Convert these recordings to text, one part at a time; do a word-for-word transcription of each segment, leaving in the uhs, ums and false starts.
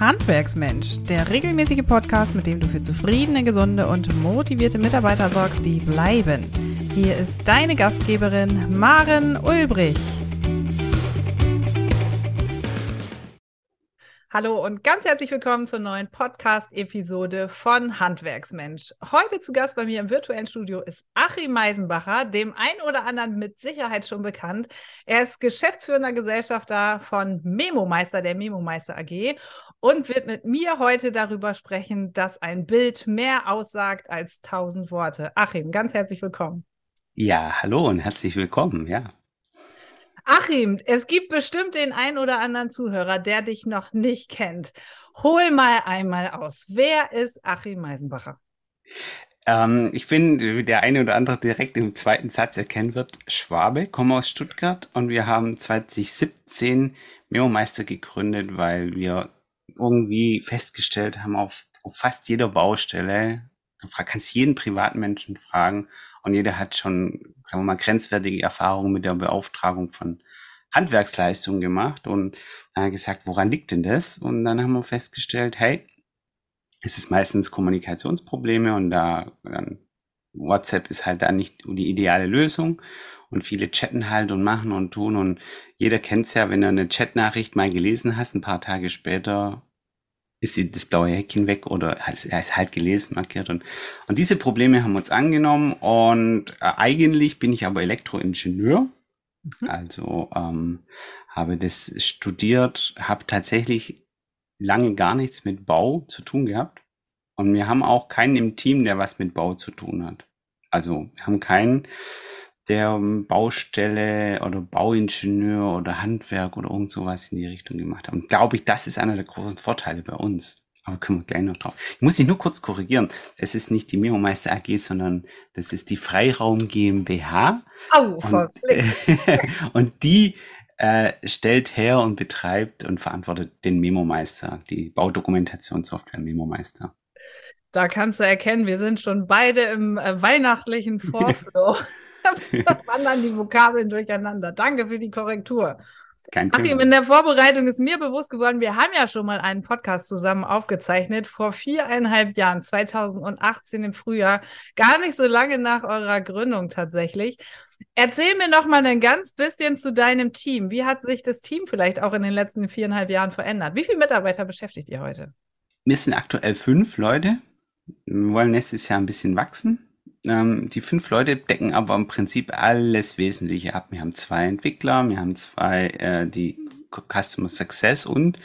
Handwerksmensch, der regelmäßige Podcast, mit dem du für zufriedene, gesunde und motivierte Mitarbeiter sorgst, die bleiben. Hier ist deine Gastgeberin Maren Ulbrich. Hallo und ganz herzlich willkommen zur neuen Podcast-Episode von Handwerksmensch. Heute zu Gast bei mir im virtuellen Studio ist Achim Meisenbacher, dem einen oder anderen mit Sicherheit schon bekannt. Er ist geschäftsführender Gesellschafter von Memo Meister, der Memo Meister A G, und wird mit mir heute darüber sprechen, dass ein Bild mehr aussagt als tausend Worte. Achim, ganz herzlich willkommen. Ja, hallo und herzlich willkommen, ja. Achim, es gibt bestimmt den einen oder anderen Zuhörer, der dich noch nicht kennt. Hol mal einmal aus. Wer ist Achim Meisenbacher? Ähm, ich bin, wie der eine oder andere direkt im zweiten Satz erkennen wird, Schwabe, komme aus Stuttgart und wir haben zwanzig siebzehn Memo Meister gegründet, weil wir irgendwie festgestellt haben, auf, auf fast jeder Baustelle, du kannst jeden privaten Menschen fragen und jeder hat schon, sagen wir mal, grenzwertige Erfahrungen mit der Beauftragung von Handwerksleistungen gemacht und äh, gesagt, woran liegt denn das? Und dann haben wir festgestellt, hey, es ist meistens Kommunikationsprobleme und da dann, WhatsApp ist halt da nicht die ideale Lösung und viele chatten halt und machen und tun und jeder kennt es ja, wenn du eine Chatnachricht mal gelesen hast, ein paar Tage später ist das blaue Häkchen weg oder ist halt gelesen, markiert. Und, und diese Probleme haben wir uns angenommen und äh, eigentlich bin ich aber Elektroingenieur, mhm. also ähm, habe das studiert, habe tatsächlich lange gar nichts mit Bau zu tun gehabt und wir haben auch keinen im Team, der was mit Bau zu tun hat. Also wir haben keinen, der Baustelle oder Bauingenieur oder Handwerk oder irgend sowas in die Richtung gemacht haben. Und glaube ich, das ist einer der großen Vorteile bei uns. Aber können wir gleich noch drauf. Ich muss dich nur kurz korrigieren. Es ist nicht die Memo Meister A G, sondern das ist die Freiraum GmbH. Oh, und, und die äh, stellt her und betreibt und verantwortet den Memo Meister, die Baudokumentationssoftware Memo Meister. Da kannst du erkennen, wir sind schon beide im äh, weihnachtlichen Vorflow. Da wandern die Vokabeln durcheinander. Danke für die Korrektur. Kein Thema. Achim, in der Vorbereitung ist mir bewusst geworden, wir haben ja schon mal einen Podcast zusammen aufgezeichnet, vor viereinhalb Jahren, zweitausendachtzehn im Frühjahr, gar nicht so lange nach eurer Gründung tatsächlich. Erzähl mir noch mal ein ganz bisschen zu deinem Team. Wie hat sich das Team vielleicht auch in den letzten viereinhalb Jahren verändert? Wie viele Mitarbeiter beschäftigt ihr heute? Wir sind aktuell fünf Leute. Wir wollen nächstes Jahr ein bisschen wachsen. Die fünf Leute decken aber im Prinzip alles Wesentliche ab. Wir haben zwei Entwickler, wir haben zwei, äh, die Customer Success und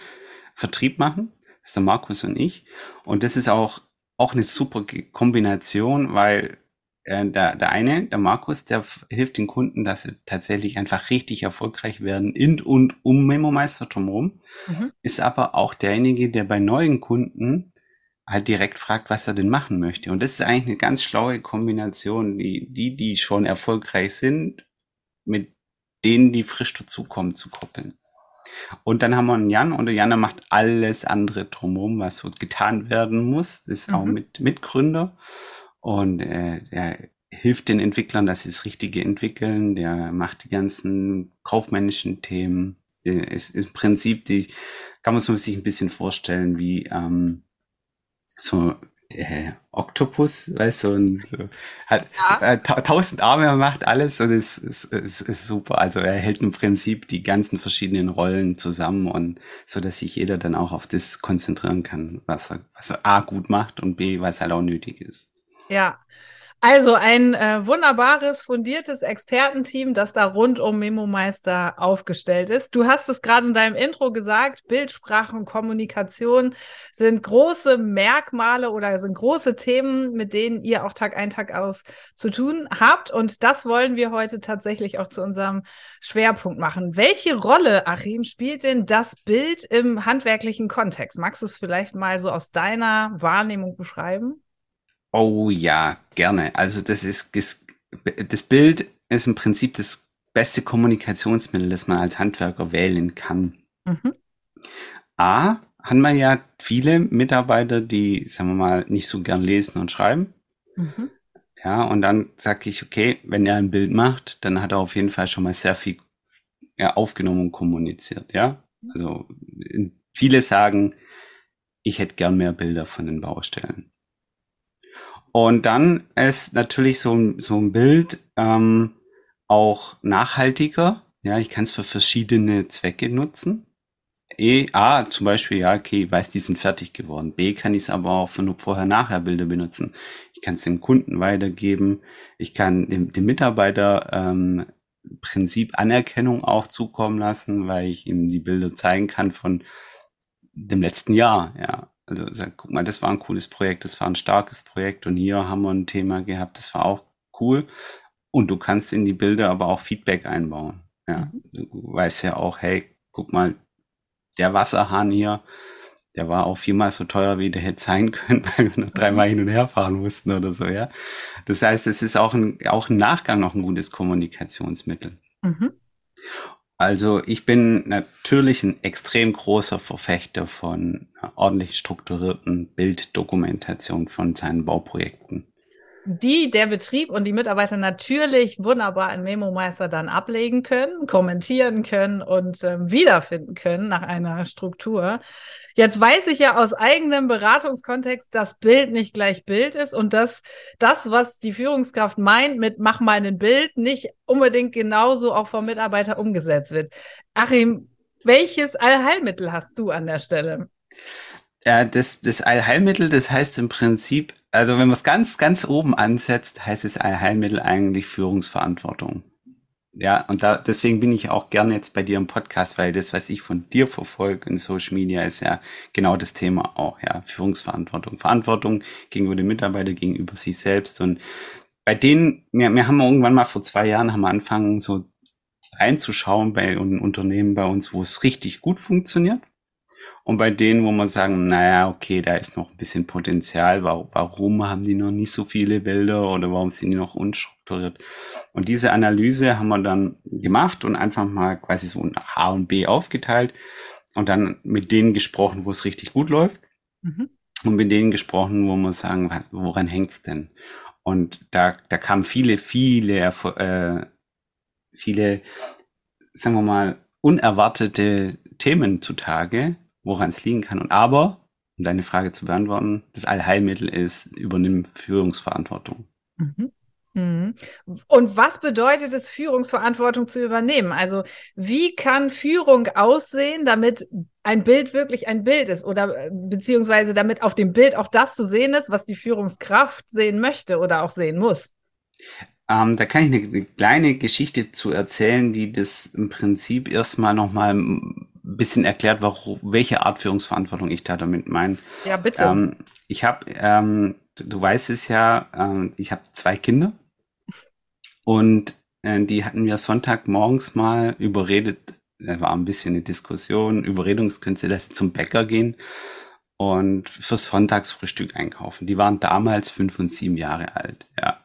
Vertrieb machen. Das ist der Markus und ich. Und das ist auch, auch eine super Kombination, weil äh, der, der eine, der Markus, der hilft den Kunden, dass sie tatsächlich einfach richtig erfolgreich werden in und um Memo Meister drumherum. Mhm. Ist aber auch derjenige, der bei neuen Kunden halt direkt fragt, was er denn machen möchte. Und das ist eigentlich eine ganz schlaue Kombination, die, die, die schon erfolgreich sind, mit denen, die frisch dazukommen, zu koppeln. Und dann haben wir einen Jan und der Jan macht alles andere drumherum, was so getan werden muss. Ist mhm. auch mit Mitgründer und äh, der hilft den Entwicklern, dass sie das Richtige entwickeln. Der macht die ganzen kaufmännischen Themen. Der ist, ist im Prinzip, die kann man sich ein bisschen vorstellen, wie ähm, so äh, Oktopus, weißt du, und so, hat ja. ta tausend Arme, er macht alles und es ist, ist, ist super. Also er hält im Prinzip die ganzen verschiedenen Rollen zusammen und so, dass sich jeder dann auch auf das konzentrieren kann, was er, was er A gut macht und B, was halt auch nötig ist. Ja. Also ein äh, wunderbares, fundiertes Expertenteam, das da rund um Memo Meister aufgestellt ist. Du hast es gerade in deinem Intro gesagt, Bildsprache und Kommunikation sind große Merkmale oder sind große Themen, mit denen ihr auch Tag ein, Tag aus zu tun habt. Und das wollen wir heute tatsächlich auch zu unserem Schwerpunkt machen. Welche Rolle, Achim, spielt denn das Bild im handwerklichen Kontext? Magst du es vielleicht mal so aus deiner Wahrnehmung beschreiben? Oh ja, gerne. Also das ist das, das Bild ist im Prinzip das beste Kommunikationsmittel, das man als Handwerker wählen kann. Mhm. A, haben wir ja viele Mitarbeiter, die, sagen wir mal, nicht so gern lesen und schreiben. Mhm. Ja, und dann sage ich, okay, wenn er ein Bild macht, dann hat er auf jeden Fall schon mal sehr viel ja, aufgenommen und kommuniziert. Ja, also viele sagen, ich hätte gern mehr Bilder von den Baustellen. Und dann ist natürlich so ein, so ein Bild ähm, auch nachhaltiger. Ja, ich kann es für verschiedene Zwecke nutzen. E, A, zum Beispiel, ja, okay, ich weiß, die sind fertig geworden. B, kann ich es aber auch für nur Vorher-Nachher-Bilder benutzen. Ich kann es dem Kunden weitergeben. Ich kann dem, dem Mitarbeiter ähm, im Prinzip Anerkennung auch zukommen lassen, weil ich ihm die Bilder zeigen kann von dem letzten Jahr. Ja, also sag, guck mal, das war ein cooles Projekt, das war ein starkes Projekt und hier haben wir ein Thema gehabt, das war auch cool. Und du kannst in die Bilder aber auch Feedback einbauen. Ja, du weißt ja auch, hey, guck mal, der Wasserhahn hier, der war auch viermal so teuer, wie der hätte sein können, weil wir noch dreimal hin und her fahren mussten oder so, ja. Das heißt, es ist auch ein, auch im Nachgang noch ein gutes Kommunikationsmittel. Mhm. Also ich bin natürlich ein extrem großer Verfechter von ordentlich strukturierten Bilddokumentation von seinen Bauprojekten. Die der Betrieb und die Mitarbeiter natürlich wunderbar in Memo Meister dann ablegen können, kommentieren können und ähm, wiederfinden können nach einer Struktur. Jetzt weiß ich ja aus eigenem Beratungskontext, dass Bild nicht gleich Bild ist und dass das, was die Führungskraft meint mit mach mal ein Bild, nicht unbedingt genauso auch vom Mitarbeiter umgesetzt wird. Achim, welches Allheilmittel hast du an der Stelle? Ja, das, das Allheilmittel, das heißt im Prinzip, also wenn man es ganz, ganz oben ansetzt, heißt es Allheilmittel eigentlich Führungsverantwortung. Ja, und da, deswegen bin ich auch gerne jetzt bei dir im Podcast, weil das, was ich von dir verfolge in Social Media, ist ja genau das Thema auch, ja, Führungsverantwortung. Verantwortung gegenüber dem Mitarbeiter, gegenüber sich selbst. Und bei denen, wir, wir haben irgendwann mal vor zwei Jahren, haben wir angefangen, so einzuschauen bei einem Unternehmen bei uns, wo es richtig gut funktioniert. Und bei denen, wo man sagen, naja, okay, da ist noch ein bisschen Potenzial, warum haben die noch nicht so viele Bilder oder warum sind die noch unstrukturiert? Und diese Analyse haben wir dann gemacht und einfach mal quasi so nach A und B aufgeteilt und dann mit denen gesprochen, wo es richtig gut läuft, mhm, und mit denen gesprochen, wo man sagen, woran hängt's denn? Und da, da kamen viele, viele, äh, viele, sagen wir mal, unerwartete Themen zutage, woran es liegen kann. Und aber, um deine Frage zu beantworten, das Allheilmittel ist, übernimm Führungsverantwortung. Mhm. Mhm. Und was bedeutet es, Führungsverantwortung zu übernehmen? Also wie kann Führung aussehen, damit ein Bild wirklich ein Bild ist oder beziehungsweise damit auf dem Bild auch das zu sehen ist, was die Führungskraft sehen möchte oder auch sehen muss? Ähm, da kann ich eine, eine kleine Geschichte zu erzählen, die das im Prinzip erstmal nochmal bisschen erklärt, warum, welche Art Führungsverantwortung ich da damit meine. Ja, bitte. Ähm, ich habe, ähm, du weißt es ja, ähm, ich habe zwei Kinder und äh, die hatten wir Sonntagmorgens mal überredet, da war ein bisschen eine Diskussion, Überredungskünste, dass sie zum Bäcker gehen und fürs Sonntagsfrühstück einkaufen. Die waren damals fünf und sieben Jahre alt, ja.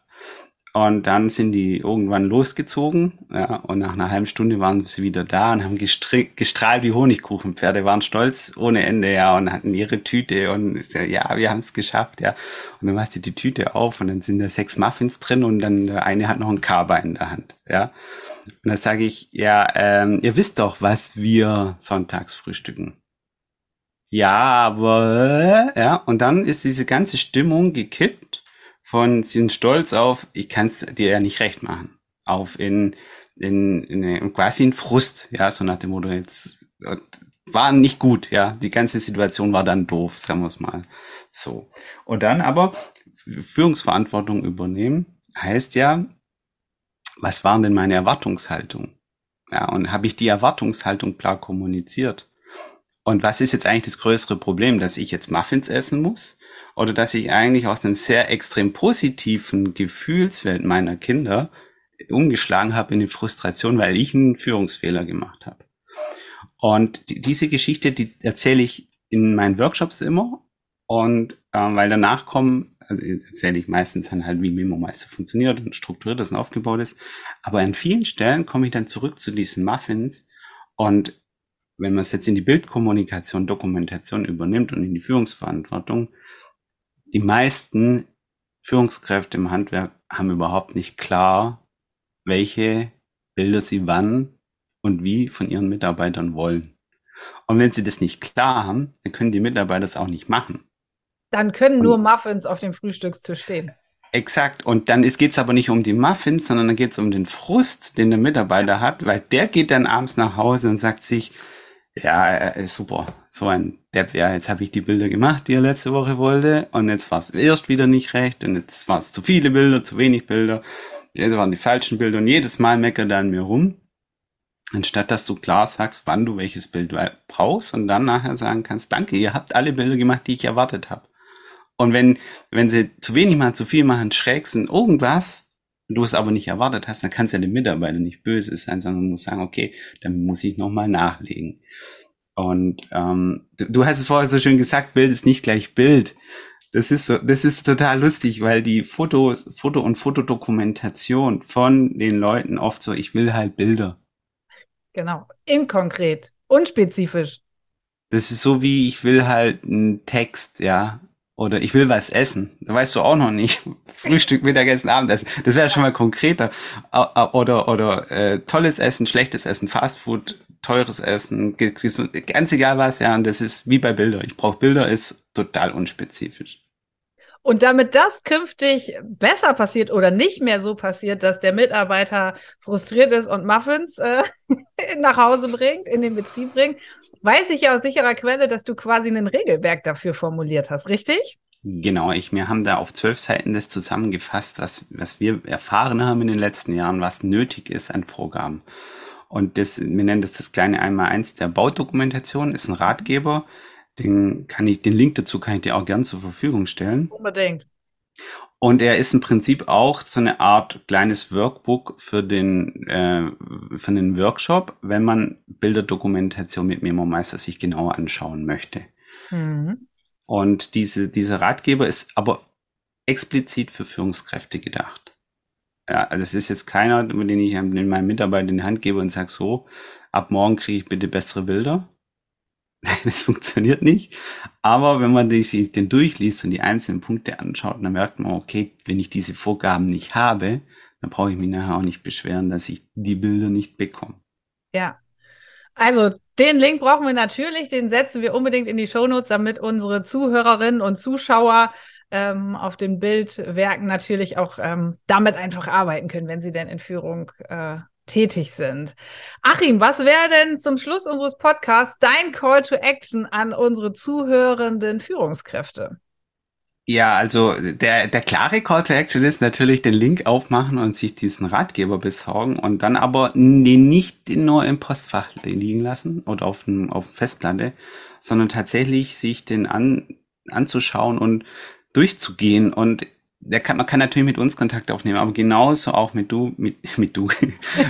Und dann sind die irgendwann losgezogen, ja, und nach einer halben Stunde waren sie wieder da und haben gestr- gestrahlt wie Honigkuchenpferde, waren stolz ohne Ende, ja, und hatten ihre Tüte und ja, wir haben es geschafft, ja. Und dann machst du die Tüte auf und dann sind da sechs Muffins drin und dann der eine hat noch einen Kaber in der Hand, ja. Und dann sage ich, ja, ähm, ihr wisst doch, was wir sonntags frühstücken. Ja, aber, ja, und dann ist diese ganze Stimmung gekippt. Von sind stolz auf, ich kann es dir ja nicht recht machen, auf in, in, in quasi in Frust, ja, so nach dem Motto, jetzt war nicht gut, ja, die ganze Situation war dann doof, sagen wir es mal so. Und dann aber Führungsverantwortung übernehmen heißt ja, was waren denn meine Erwartungshaltung? Ja, und habe ich die Erwartungshaltung klar kommuniziert? Und was ist jetzt eigentlich das größere Problem, dass ich jetzt Muffins essen muss? Oder dass ich eigentlich aus einem sehr extrem positiven Gefühlswelt meiner Kinder umgeschlagen habe in die Frustration, weil ich einen Führungsfehler gemacht habe. Und die, diese Geschichte, die erzähle ich in meinen Workshops immer. Und äh, weil danach kommen, also erzähle ich meistens dann halt, wie Memo Meister funktioniert und strukturiert ist und aufgebaut ist. Aber an vielen Stellen komme ich dann zurück zu diesen Muffins. Und wenn man es jetzt in die Bildkommunikation, Dokumentation übernimmt und in die Führungsverantwortung, die meisten Führungskräfte im Handwerk haben überhaupt nicht klar, welche Bilder sie wann und wie von ihren Mitarbeitern wollen. Und wenn sie das nicht klar haben, dann können die Mitarbeiter das auch nicht machen. Dann können nur Muffins auf dem Frühstückstisch stehen. Exakt. Und dann geht es aber nicht um die Muffins, sondern dann geht es um den Frust, den der Mitarbeiter hat, weil der geht dann abends nach Hause und sagt sich, ja, super, so ein Depp, ja, jetzt habe ich die Bilder gemacht, die er letzte Woche wollte, und jetzt war es erst wieder nicht recht, und jetzt war es zu viele Bilder, zu wenig Bilder, jetzt waren die falschen Bilder, und jedes Mal meckert er an mir rum, anstatt dass du klar sagst, wann du welches Bild brauchst, und dann nachher sagen kannst, danke, ihr habt alle Bilder gemacht, die ich erwartet habe. Und wenn, wenn sie zu wenig machen, zu viel machen, schrägst und irgendwas, du es aber nicht erwartet hast, dann kannst du ja dem Mitarbeiter nicht böse sein, sondern musst sagen, okay, dann muss ich nochmal nachlegen. Und ähm, du, du hast es vorher so schön gesagt, Bild ist nicht gleich Bild. Das ist so, das ist total lustig, weil die Fotos, Foto- und Fotodokumentation von den Leuten oft so, ich will halt Bilder. Genau, inkonkret, unspezifisch. Das ist so wie, ich will halt einen Text, ja. Oder ich will was essen. Da weißt du auch noch nicht. Frühstück, Mittagessen, Abendessen. Das wäre schon mal konkreter. Oder oder äh, tolles Essen, schlechtes Essen, Fastfood, teures Essen, ganz egal was. Ja, und das ist wie bei Bilder. Ich brauche Bilder, ist total unspezifisch. Und damit das künftig besser passiert oder nicht mehr so passiert, dass der Mitarbeiter frustriert ist und Muffins äh, nach Hause bringt, in den Betrieb bringt, weiß ich ja aus sicherer Quelle, dass du quasi ein Regelwerk dafür formuliert hast, richtig? Genau, ich, wir haben da auf zwölf Seiten das zusammengefasst, was, was wir erfahren haben in den letzten Jahren, was nötig ist an Vorgaben. Und das, wir nennen das das kleine Einmaleins der Baudokumentation, ist ein Ratgeber. Den, kann ich, den Link dazu kann ich dir auch gern zur Verfügung stellen. Unbedingt. Und er ist im Prinzip auch so eine Art kleines Workbook für den, äh, für den Workshop, wenn man Bilderdokumentation mit Memo Meister sich genauer anschauen möchte. Mhm. Und diese, dieser Ratgeber ist aber explizit für Führungskräfte gedacht. Ja, das ist jetzt keiner, den ich meinen Mitarbeitern in die Hand gebe und sage so, ab morgen kriege ich bitte bessere Bilder. Das funktioniert nicht, aber wenn man sich den durchliest und die einzelnen Punkte anschaut, dann merkt man, okay, wenn ich diese Vorgaben nicht habe, dann brauche ich mich nachher auch nicht beschweren, dass ich die Bilder nicht bekomme. Ja, also den Link brauchen wir natürlich, den setzen wir unbedingt in die Shownotes, damit unsere Zuhörerinnen und Zuschauer ähm, auf den Bildwerken natürlich auch ähm, damit einfach arbeiten können, wenn sie denn in Führung äh, tätig sind. Achim, was wäre denn zum Schluss unseres Podcasts dein Call to Action an unsere zuhörenden Führungskräfte? Ja, also der, der klare Call to Action ist natürlich den Link aufmachen und sich diesen Ratgeber besorgen und dann aber den nicht nur im Postfach liegen lassen oder auf dem, auf Festplatte, sondern tatsächlich sich den an, anzuschauen und durchzugehen. Und Der kann, man kann natürlich mit uns Kontakt aufnehmen, aber genauso auch mit du, mit, mit du.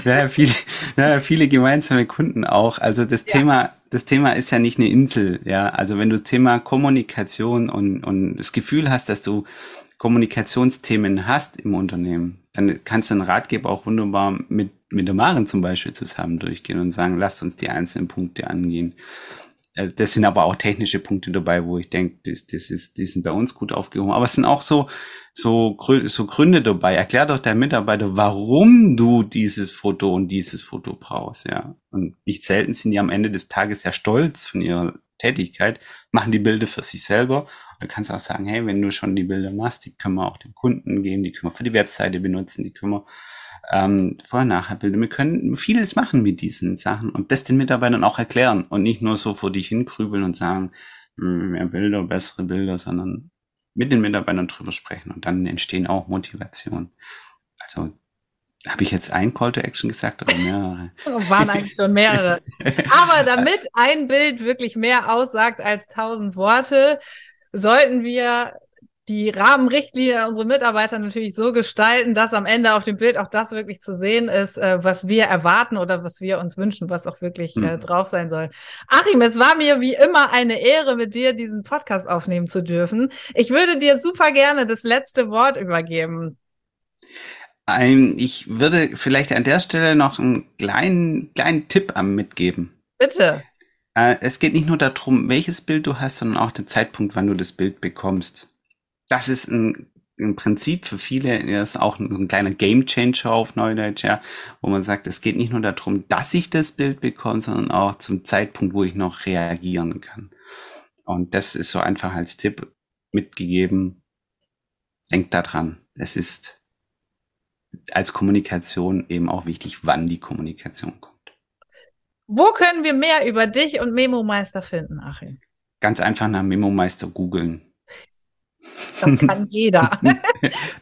Wir haben ja viele, wir haben ja viele gemeinsame Kunden auch. Also das ja. Thema, das Thema ist ja nicht eine Insel, ja. Also wenn du das Thema Kommunikation und, und das Gefühl hast, dass du Kommunikationsthemen hast im Unternehmen, dann kannst du einen Ratgeber auch wunderbar mit, mit der Maren zum Beispiel zusammen durchgehen und sagen, lasst uns die einzelnen Punkte angehen. Das sind aber auch technische Punkte dabei, wo ich denke, das, das ist, die sind bei uns gut aufgehoben. Aber es sind auch so, so, so Gründe dabei. Erklär doch deinem Mitarbeiter, warum du dieses Foto und dieses Foto brauchst, ja. Und nicht selten sind die am Ende des Tages sehr stolz von ihrer Tätigkeit, machen die Bilder für sich selber. Und du kannst auch sagen, hey, wenn du schon die Bilder machst, die können wir auch den Kunden geben, die können wir für die Webseite benutzen, die können wir Ähm, Vorher-Nachher-Bilder. Wir können vieles machen mit diesen Sachen und das den Mitarbeitern auch erklären und nicht nur so vor dich hingrübeln und sagen, mehr Bilder, bessere Bilder, sondern mit den Mitarbeitern drüber sprechen und dann entstehen auch Motivationen. Also habe ich jetzt ein Call to Action gesagt oder mehrere? Waren eigentlich schon mehrere. Aber damit ein Bild wirklich mehr aussagt als tausend Worte, sollten wir die Rahmenrichtlinien an unsere Mitarbeiter natürlich so gestalten, dass am Ende auf dem Bild auch das wirklich zu sehen ist, äh, was wir erwarten oder was wir uns wünschen, was auch wirklich äh, drauf sein soll. Achim, es war mir wie immer eine Ehre, mit dir diesen Podcast aufnehmen zu dürfen. Ich würde dir super gerne das letzte Wort übergeben. Ein, ich würde vielleicht an der Stelle noch einen kleinen, kleinen Tipp am mitgeben. Bitte. Äh, es geht nicht nur darum, welches Bild du hast, sondern auch den Zeitpunkt, wann du das Bild bekommst. Das ist ein im Prinzip für viele ist auch ein kleiner Gamechanger auf Neudeutsch, ja, wo man sagt, es geht nicht nur darum, dass ich das Bild bekomme, sondern auch zum Zeitpunkt, wo ich noch reagieren kann. Und das ist so einfach als Tipp mitgegeben. Denkt daran, es ist als Kommunikation eben auch wichtig, wann die Kommunikation kommt. Wo können wir mehr über dich und Memo Meister finden, Achim? Ganz einfach nach Memo Meister googeln. Das kann jeder.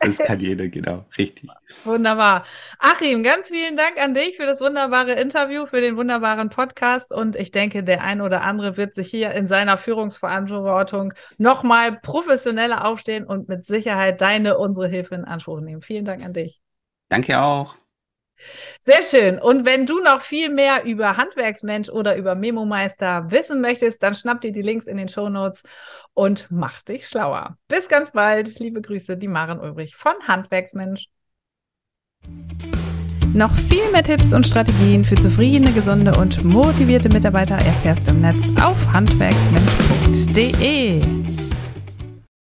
Das kann jeder, genau, richtig. Wunderbar. Achim, ganz vielen Dank an dich für das wunderbare Interview, für den wunderbaren Podcast, und ich denke, der ein oder andere wird sich hier in seiner Führungsverantwortung nochmal professioneller aufstehen und mit Sicherheit deine, unsere Hilfe in Anspruch nehmen. Vielen Dank an dich. Danke auch. Sehr schön. Und wenn du noch viel mehr über Handwerksmensch oder über Memo Meister wissen möchtest, dann schnapp dir die Links in den Shownotes und mach dich schlauer. Bis ganz bald. Liebe Grüße, die Maren Ulbrich von Handwerksmensch. Noch viel mehr Tipps und Strategien für zufriedene, gesunde und motivierte Mitarbeiter erfährst du im Netz auf handwerksmensch punkt de.